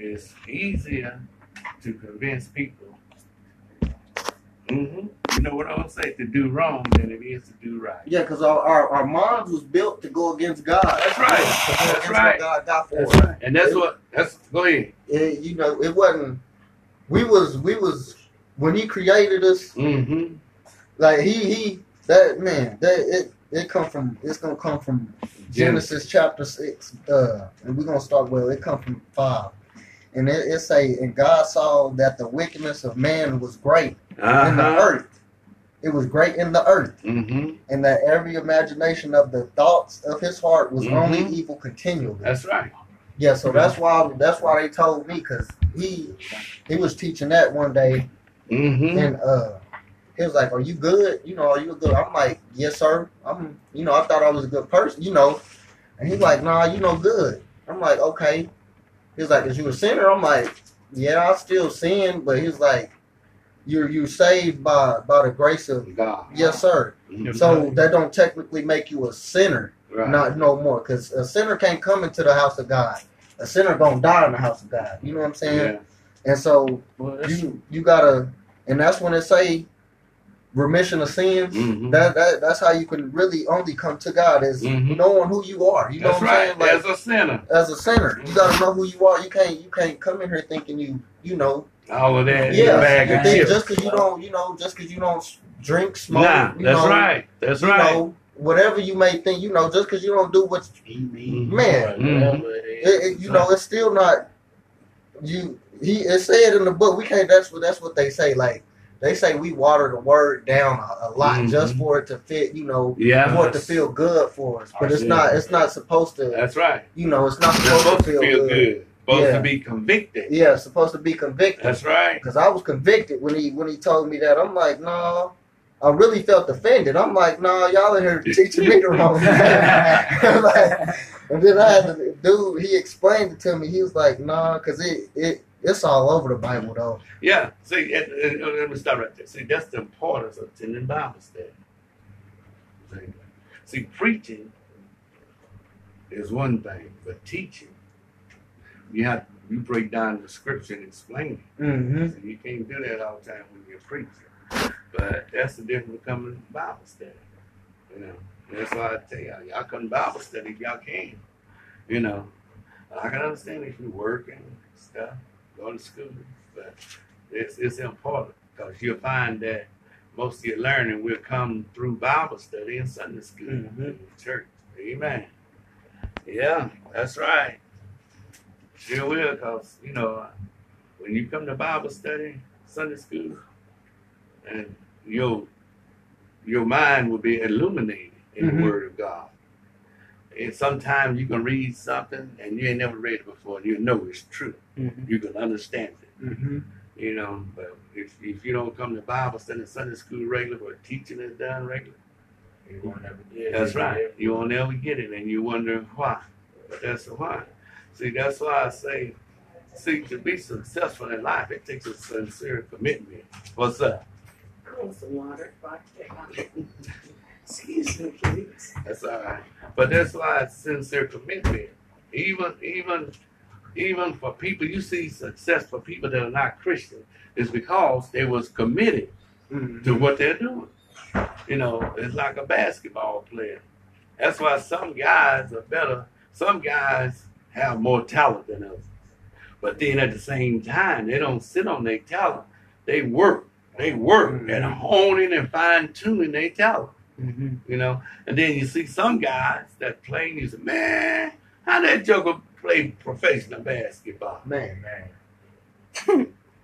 it's easier to convince people, you know what I would say, to do wrong than it is to do right. Yeah, because our minds was built to go against God. That's right. That's right. God died for. That's right. And that's what. That's go ahead. It, you know, it wasn't. We was when He created us. Mm-hmm. Like he that man that it come from. It's gonna come from Genesis chapter 6, and we're gonna start with it. Come from 5. And it say, and God saw that the wickedness of man was great in the earth. It was great in the earth. Mm-hmm. And that every imagination of the thoughts of his heart was only evil continually. That's right. Yeah, so that's why they told me, because he was teaching that one day. Mm-hmm. And he was like, are you good? You know, are you good? I'm like, yes, sir. I'm, you know, I thought I was a good person, you know. And he's like, nah, you no good. I'm like, okay. He's like, is you a sinner? I'm like, yeah, I still sin, but he's like, you're saved by the grace of God. Yes, sir. Mm-hmm. So that don't technically make you a sinner, not no more, because a sinner can't come into the house of God. A sinner gonna die in the house of God. You know what I'm saying? Yeah. And so you gotta, and that's when it say remission of sins. Mm-hmm. That's how you can really only come to God, is knowing who you are. You know that's what I'm saying? Like, as a sinner, you gotta know who you are. You can't come in here thinking you know all of that. Yeah, bag of chips. Just because you don't, just because you don't drink, smoke. Nah, that's right. Know, whatever you may think, just because you don't do what it's still not you. It said in the book, we can't. That's what they say. Like. They say we water the word down a lot just for it to fit, for it to feel good for us. But it's not supposed to. That's right. It's not supposed to feel good. Supposed to be convicted. Yeah, supposed to be convicted. That's right. Because I was convicted when he told me that. I'm like, no. I really felt offended. I'm like, no, y'all in here teaching me the wrong thing. And then I had the dude, he explained it to me. He was like, no, because it's all over the Bible, though. Yeah. See, and let me stop right there. See, that's the importance of attending Bible study. See, preaching is one thing, but teaching, you break down the scripture and explain it. Mm-hmm. So you can't do that all the time when you're preaching. But that's the difference coming to Bible study. That's why I tell y'all come to Bible study if y'all can. I can understand if you're working and stuff. Go to school, but it's important, because you'll find that most of your learning will come through Bible study and Sunday school and church. Amen. Yeah, that's right. Sure will, because when you come to Bible study, Sunday school, and your mind will be illuminated in the Word of God. And sometimes you can read something and you ain't never read it before, and you know it's true. Mm-hmm. You can understand it. Mm-hmm. But if you don't come to Bible study, Sunday school regular, or teaching is done regular, you won't ever get it. That's right. You won't ever get it, and you wonder why. But that's why. See, that's why I say, to be successful in life, it takes a sincere commitment. What's up? I want some water. Excuse me, please. That's all right. But that's why it's sincere commitment. Even for people, you see success for people that are not Christian, is because they was committed to what they're doing. It's like a basketball player. That's why some guys are better. Some guys have more talent than others. But then at the same time, they don't sit on their talent. They work. And honing and fine-tuning their talent. And then you see some guys that play, and you say, man, how that joker play professional basketball? Man.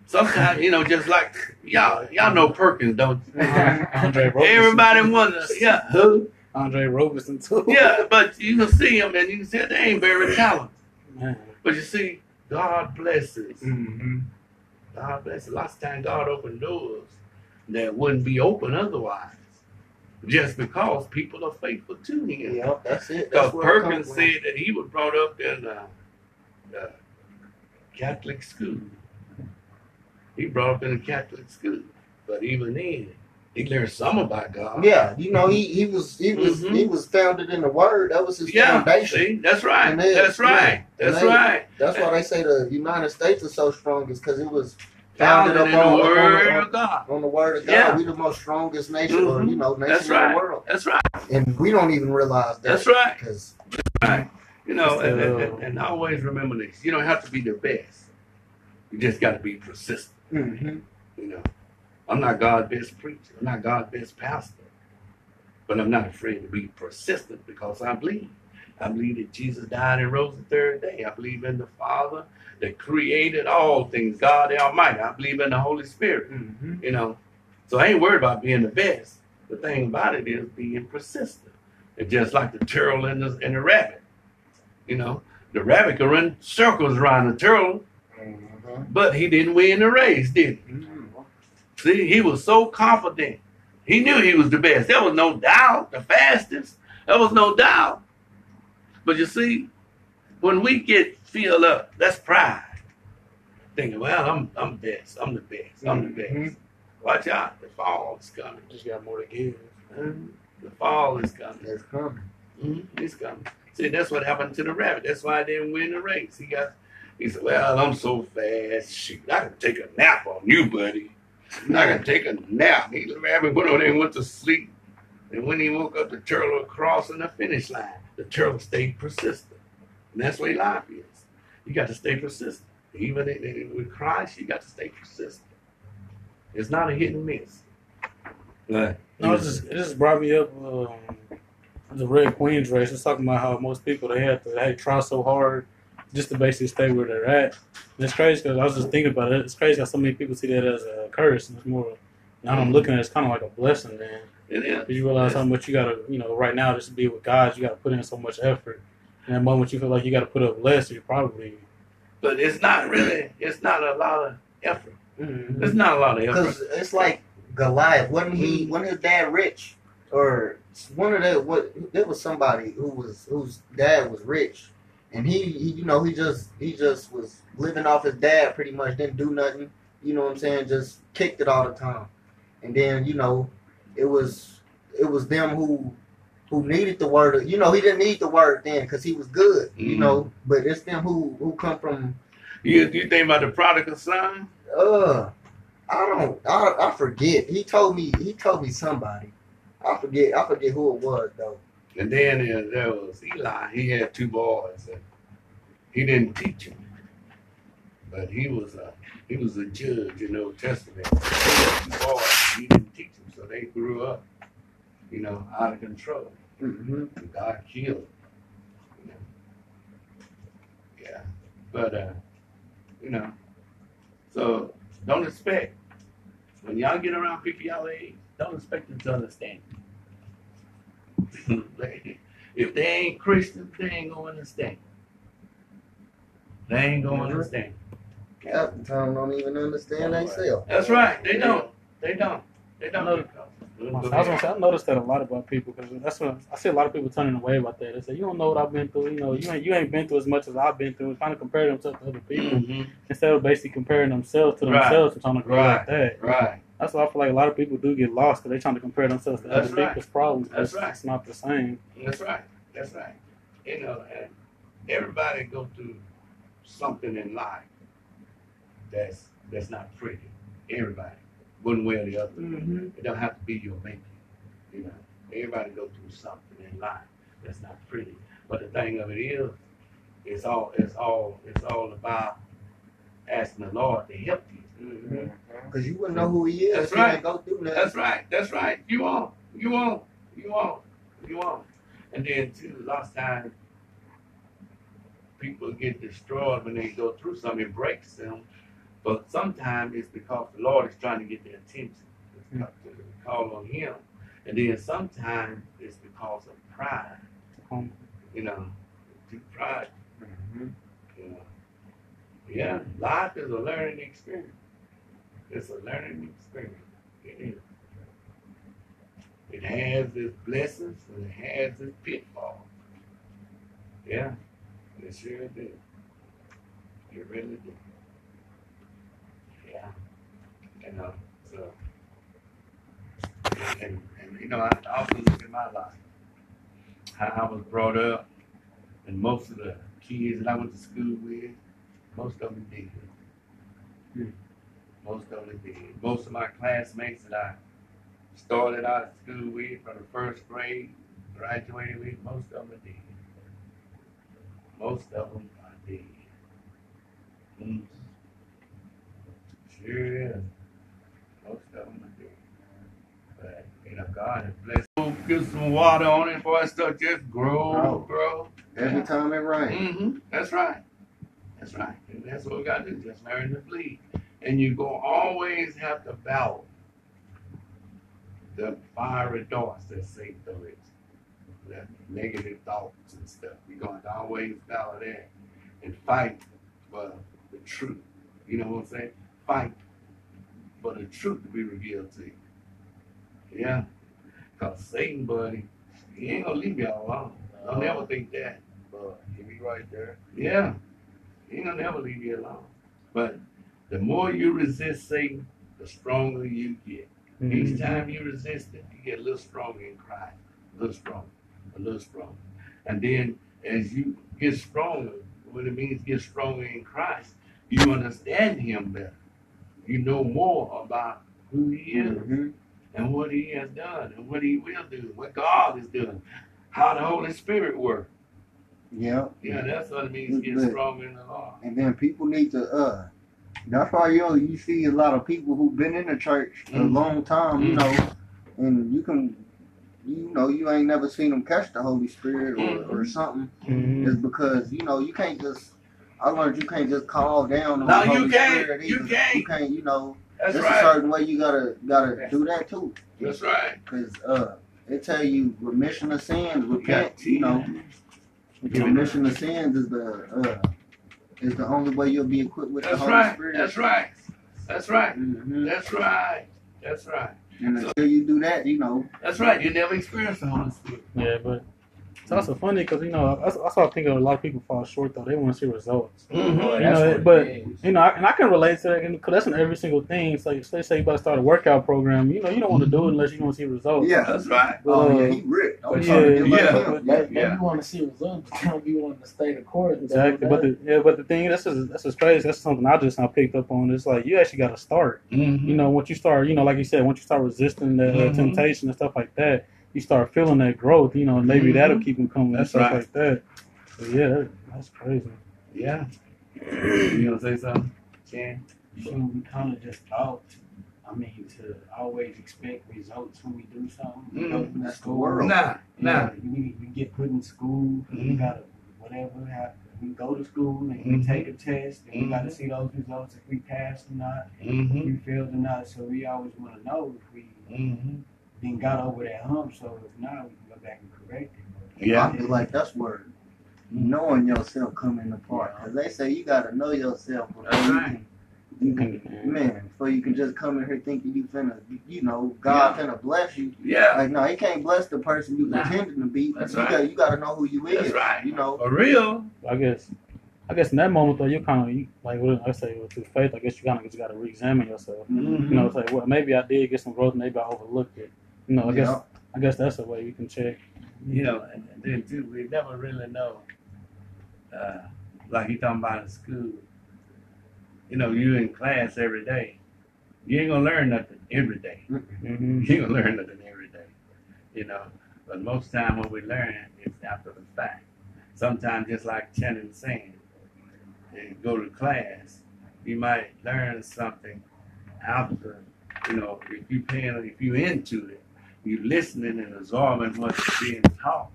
Sometimes, just like y'all know Perkins, don't you? Andre Roberson. Everybody wonders, who? Andre Roberson, too. Yeah, but you can see him, and you can say they ain't very talented. Man. But you see, God blesses. Mm-hmm. God blesses. Lots of times God opened doors that wouldn't be open otherwise. Just because people are faithful to him. Yeah, that's it. Because Perkins said that he was brought up in the Catholic school. He brought up in a Catholic school. But even then, He learned something about God. Yeah, you know, he was founded in the Word. That was his foundation. See, that's right. And then, that's right. That's why they say the United States is so strong, is because it was founded upon the Word of God. On the Word of God, yeah. We're the most strongest nation, or you know, nation in the world. That's right. And we don't even realize that. That's right. Because you know, and always remember this: you don't have to be the best. You just got to be persistent. Mm-hmm. You know. I'm not God's best preacher. I'm not God's best pastor. But I'm not afraid to be persistent because I believe. I believe that Jesus died and rose the third day. I believe in the Father that created all things, God the Almighty. I believe in the Holy Spirit. Mm-hmm. You know, so I ain't worried about being the best. The thing about it is being persistent. It's just like the turtle and the rabbit. You know, the rabbit can run circles around the turtle, mm-hmm. but he didn't win the race, did he? Mm-hmm. See, he was so confident. He knew he was the best. There was no doubt, the fastest. There was no doubt. But you see, when we get filled up, that's pride. Thinking, well, I'm best. I'm the best. I'm the best. Mm-hmm. Watch out. The fall is coming. You got more to give. Mm-hmm. The fall is coming. It's coming. Mm-hmm. It's coming. See, that's what happened to the rabbit. That's why I didn't win the race. He said, well, I'm so fast. Shoot, I can take a nap on you, buddy. I can take a nap. He went over there and went to sleep. And when he woke up, the turtle crossing the finish line. The turtle stayed persistent. And that's the way life is. You got to stay persistent. Even with Christ, you got to stay persistent. It's not a hit and miss. Right. No, it just brought me up the Red Queen's race. It's talking about how most people, they try so hard just to basically stay where they're at. And it's crazy because I was just thinking about it. It's crazy how so many people see that as a curse. And it's more, now I'm looking at it, it's kind of like a blessing then. It is. Because you realize how much you got to, you know, right now just to be with God, you got to put in so much effort. And the moment you feel like you got to put up less, you probably. But it's not a lot of effort. Mm-hmm. It's not a lot of effort. Because it's like Goliath. Wasn't his dad rich? Or one of the, there was somebody whose dad was rich. And he, you know, he just was living off his dad pretty much, didn't do nothing, you know what I'm saying, just kicked it all the time. And then, you know, it was them who needed the word. You know, he didn't need the word then because he was good, mm-hmm. you know, but it's them who come from. You think about the prodigal son? I forget. He told me somebody. I forget who it was though. And then there was Eli. He had two boys, and he didn't teach them, but he was a judge in the Old Testament. He had two boys, and he didn't teach them, so they grew up, you know, out of control. Mm-hmm. And God killed them. You know? Yeah, but you know, so don't expect when y'all get around people y'all age, don't expect them to understand. If they ain't Christians, they ain't gonna understand. They ain't gonna understand. Half the time don't even understand themselves. That's right. They don't. They don't. I noticed that a lot about people because that's what I see a lot of people turning away about that. They say, "You don't know what I've been through. You know, you ain't been through as much as I've been through." Trying to compare themselves to other people instead of basically comparing themselves to themselves and trying to grow like that. Right. That's why I feel like a lot of people do get lost because they're trying to compare themselves to other people's problems. That's right. It's not the same. That's right. That's right. You know, and everybody go through something in life that's not pretty. Everybody, one way or the other. Mm-hmm. It don't have to be your making. You know, everybody go through something in life that's not pretty. But the thing of it is, it's all about asking the Lord to help you. Mm-hmm. Cause you wouldn't know who he is. That's right. Go through that. That's right. That's right. You won't. And then too, last time people get destroyed when they go through something. It breaks them. But sometimes it's because the Lord is trying to get their attention. Mm-hmm. To call on Him. And then sometimes it's because of pride. Mm-hmm. You know, too pride. Mm-hmm. You know. Yeah, life is a learning experience. It's a learning experience. It is. It has its blessings and it has its pitfalls. Yeah, it sure did. It really did. Yeah. And so you know, I often look at my life, how I was brought up, and most of the kids that I went to school with, most of them did. Hmm. Most of them did. Most of my classmates that I started out of school with from the first grade, graduated with, most of them did. Most of them I did. Mm. Sure is. Most of them I did. But, you know, God has blessed. We'll get some water on it before it starts just grow. Every time it rains. Mm-hmm. That's right. That's right. And that's what we got to do. Just learn to bleed. And you're going to always have to battle the fiery darts that Satan throws, the negative thoughts and stuff. You're going to always battle that and fight for the truth. You know what I'm saying? Fight for the truth to be revealed to you. Yeah. Because Satan, buddy, he ain't going to leave y'all alone. I'll never think that. But he be right there. Yeah. He ain't gonna never leave you alone. But the more you resist Satan, the stronger you get. Mm-hmm. Each time you resist it, you get a little stronger in Christ. A little stronger. A little stronger. And then as you get stronger, what it means get stronger in Christ, you understand him better. You know more about who he is, mm-hmm, and what he has done and what he will do, what God is doing, how the Holy Spirit works. Yeah. Yeah, that's what it means getting stronger in the Lord. And then people need to that's why you see a lot of people who've been in the church a long time, you know, and you ain't never seen them catch the Holy Spirit or something. Mm-hmm. It's because, you know, I learned you can't just call down on the Holy Spirit either. You can't, you know. That's right. A certain way you gotta do that too. That's right. Because they tell you remission of sins, repent, you know. The remission of sins is the only way you'll be equipped with the Holy Spirit. That's right. That's right. Mm-hmm. That's right. That's right. And until you do that, you know. That's right. You never experience the Holy Spirit. Yeah, but it's also funny because, you know, that's what I think a lot of people fall short, though. They want to see results. Mm-hmm. Boy, you know, but, you know, and I can relate to that because that's in every single thing. It's like, let's say you about to start a workout program. You know, you don't want to do it unless you want to see results. Yeah, that's right. But, yeah, he ripped. But you want to see results. You don't want to stay the course. Exactly. But the thing, that's just crazy. That's something I just picked up on. It's like, you actually got to start. Mm-hmm. You know, once you start, you know, like you said, once you start resisting the temptation and stuff like that, you start feeling that growth, you know, and maybe that'll keep them coming and stuff like that. But yeah, that's crazy. Yeah. You gonna say something? Yeah. We kind of just taught, to always expect results when we do something. Mm-hmm. That's the world. Nah. We get put in school, we gotta, we go to school and we take a test and we gotta see those results if we pass or not, if we failed or not. So we always wanna know if we then got over that hump, so if not, we can go back and correct it. Yeah. I feel like that's where knowing yourself come in the part. Because they say you got to know yourself before you can just come in here thinking you finna, you know, God finna bless you. Yeah. Like, no, he can't bless the person you intended to be. That's right. You got to know who you is. That's right. You know. For real. I guess in that moment, though, you kind of, like, through faith, I guess you kind of just got to re-examine yourself. Mm-hmm. You know, it's like, well, maybe I did get some growth, maybe I overlooked it. You know, I guess that's the way you can check. You know, and then too, we never really know. Like you talking about in school, you know, you in class every day, you ain't gonna learn nothing every day. Mm-hmm. You ain't gonna learn nothing every day, you know. But most time what we learn is after the fact. Sometimes, just like Shannon saying, you go to class, you might learn something after. You know, if you into it. You listening and absorbing what's being taught.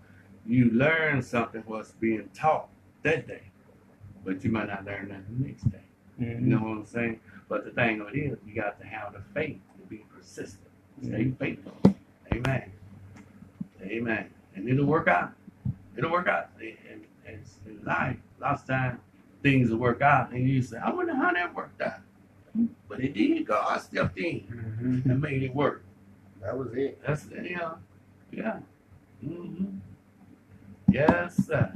You learn something what's being taught that day, but you might not learn that the next day. Mm-hmm. You know what I'm saying? But the thing of it is, you got to have the faith to be persistent. Stay faithful. Amen. Amen. And it'll work out. It'll work out. And in life, lots of times things will work out, and you say, "I wonder how that worked out." But it did. God stepped in and made it work. That was it. That's it. Yeah. Yeah. Mm-hmm. Yes, sir.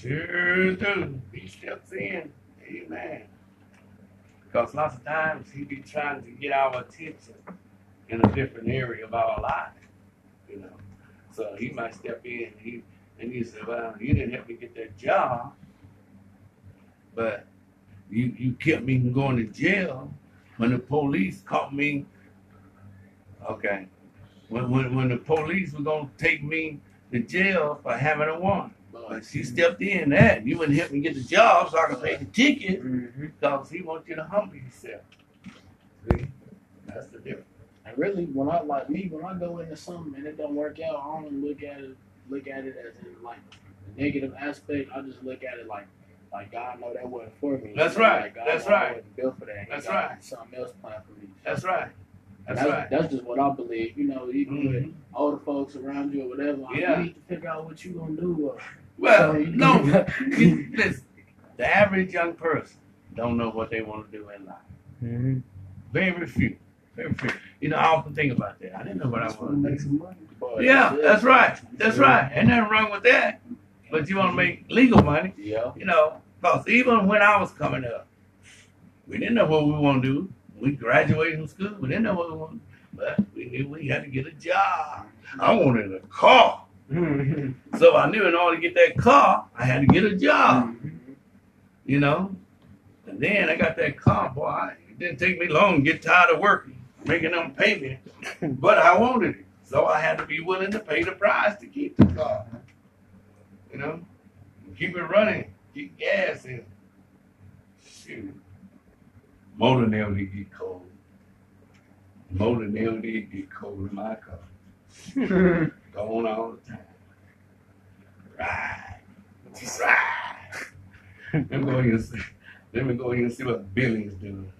Sure do. He steps in. Amen. Because lots of times he be trying to get our attention in a different area of our life, you know. So he might step in and he said, well, you didn't help me get that job, but you kept me from going to jail when the police caught me. Okay. When the police were going to take me to jail for having a warrant. But she stepped in that. You wouldn't help me get the job so I could pay the ticket because he wants you to humble yourself. See? That's the difference. And really, when I go into something and it don't work out, I don't look at it as in like the negative aspect. I just look at it like God know that wasn't for me. That's right. Like, that's right. I wasn't built for that. That's right. Something else planned for me. That's right. That's right. That's just what I believe. You know, even with older folks around you or whatever, you need to figure out what you gonna do. Well, so, no. Listen, the average young person don't know what they want to do in life. Mm-hmm. Very few. Very few. You know, I often think about that. I didn't know what I wanted to make some money. Boy, yeah, that's right. That's right. Ain't nothing wrong with that. But you want to make legal money. Yeah. You know, because even when I was coming up, we didn't know what we want to do. We graduated from school. We didn't know what we wanted, but we knew we had to get a job. I wanted a car. So I knew in order to get that car, I had to get a job. You know? And then I got that car, boy. It didn't take me long to get tired of working, making them pay me. But I wanted it. So I had to be willing to pay the price to keep the car. You know? Keep it running. Keep gas in. Shoot. Motor nail did get cold. Motor nail did get cold in my car. Going all the time. Ride. Ride. Let me go in and see what Billy's doing.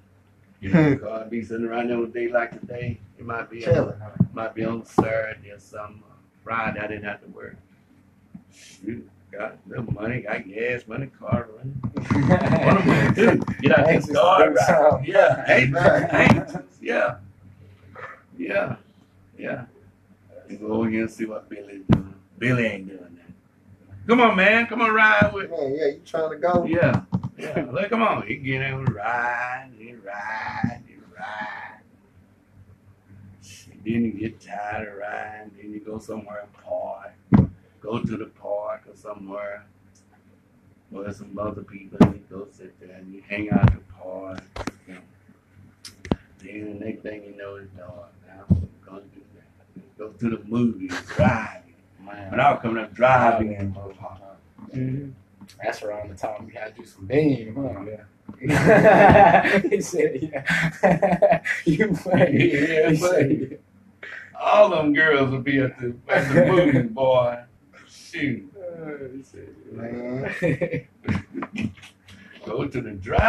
You know, the car be sitting around there on a day like today. It might be on Saturday or something. Friday I didn't have to work. Shoot. Got a little money, got gas money, car running. What am I gonna do? Get out this car, right? Yeah, yeah. And go over here and see what Billy's doing. Billy ain't doing that. Come on, man, come on, ride with me. Yeah, you trying to go? Yeah, yeah. Look, come on, he get in and ride. Then you get tired of riding, then you go somewhere and park. Go to the park or somewhere where some other people, and you go sit there and you hang out at the park. You know. Then the next thing you know is dark. Now I'm gonna do that. Go to the movies, driving. When I was coming up driving in the park. That's around the time we had to do some beam, huh? Yeah. He said, yeah. You funny. Yeah, he said, yeah. All them girls would be at the movies, boy. Go to the drive.